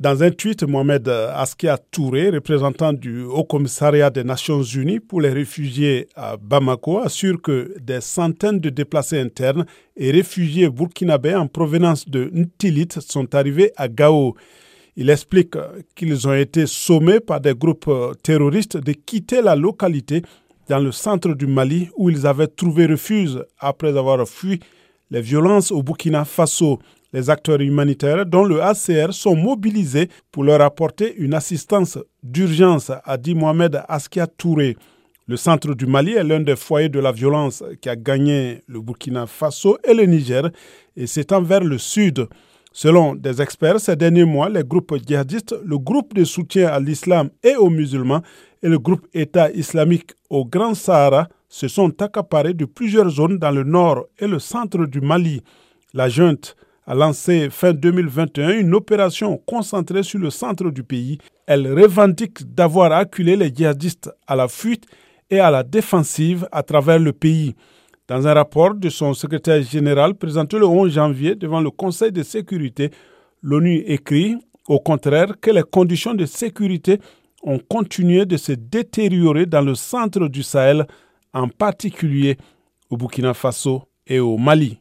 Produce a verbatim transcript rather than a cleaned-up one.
Dans un tweet, Mohamed Askia Touré, représentant du Haut-Commissariat des Nations Unies pour les réfugiés à Bamako, assure que des centaines de déplacés internes et réfugiés burkinabés en provenance de Ntilit sont arrivés à Gao. Il explique qu'ils ont été sommés par des groupes terroristes de quitter la localité dans le centre du Mali où ils avaient trouvé refuge après avoir fui les violences au Burkina Faso. Les acteurs humanitaires, dont le H C R, sont mobilisés pour leur apporter une assistance d'urgence, a dit Mohamed Askia Touré. Le centre du Mali est l'un des foyers de la violence qui a gagné le Burkina Faso et le Niger et s'étend vers le sud. Selon des experts, ces derniers mois, les groupes djihadistes, le groupe de soutien à l'islam et aux musulmans et le groupe État islamique au Grand Sahara se sont accaparés de plusieurs zones dans le nord et le centre du Mali. La junte a lancé fin deux mille vingt et un une opération concentrée sur le centre du pays. Elle revendique d'avoir acculé les djihadistes à la fuite et à la défensive à travers le pays. Dans un rapport de son secrétaire général présenté le onze janvier devant le Conseil de sécurité, l'ONU écrit au contraire que les conditions de sécurité ont continué de se détériorer dans le centre du Sahel, en particulier au Burkina Faso et au Mali.